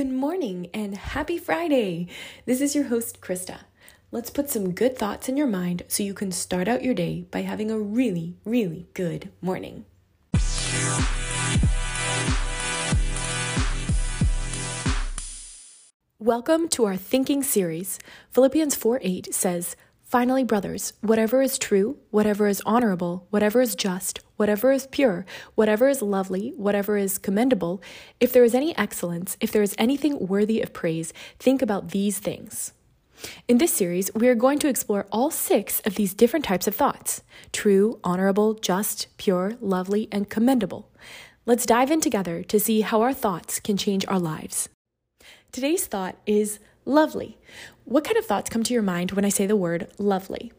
Good morning and happy Friday. This is your host, Krista. Let's put some good thoughts in your mind so you can start out your day by having a really, really good morning. Welcome to our thinking series. Philippians 4:8 says, "Finally, brothers, whatever is true, whatever is honorable, whatever is just, whatever is pure, whatever is lovely, whatever is commendable, if there is any excellence, if there is anything worthy of praise, think about these things." In this series, we are going to explore all six of these different types of thoughts: true, honorable, just, pure, lovely, and commendable. Let's dive in together to see how our thoughts can change our lives. Today's thought is lovely. What kind of thoughts come to your mind when I say the word lovely?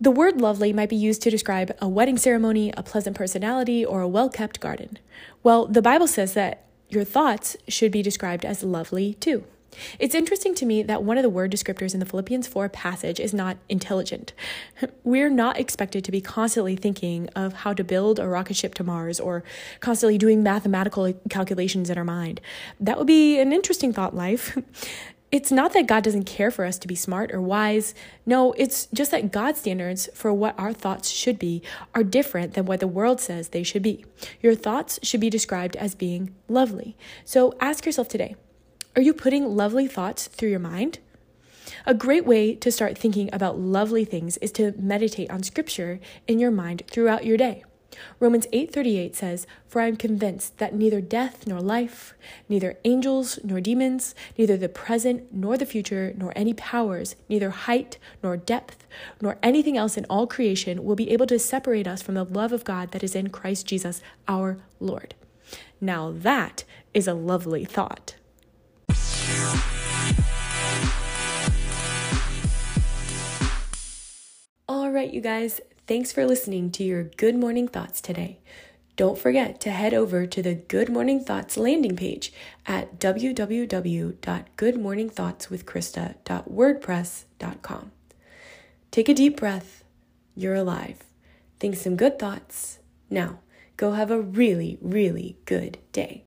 The word lovely might be used to describe a wedding ceremony, a pleasant personality, or a well-kept garden. Well, the Bible says that your thoughts should be described as lovely too. It's interesting to me that one of the word descriptors in the Philippians 4 passage is not intelligent. We're not expected to be constantly thinking of how to build a rocket ship to Mars or constantly doing mathematical calculations in our mind. That would be an interesting thought life. It's not that God doesn't care for us to be smart or wise. No, it's just that God's standards for what our thoughts should be are different than what the world says they should be. Your thoughts should be described as being lovely. So ask yourself today, are you putting lovely thoughts through your mind? A great way to start thinking about lovely things is to meditate on scripture in your mind throughout your day. Romans 8:38 says, "For I am convinced that neither death nor life, neither angels nor demons, neither the present nor the future, nor any powers, neither height nor depth, nor anything else in all creation will be able to separate us from the love of God that is in Christ Jesus our Lord." Now that is a lovely thought. All right, you guys. Thanks for listening to your Good Morning Thoughts today. Don't forget to head over to the Good Morning Thoughts landing page at www.goodmorningthoughtswithkrista.wordpress.com. Take a deep breath. You're alive. Think some good thoughts. Now, go have a really, really good day.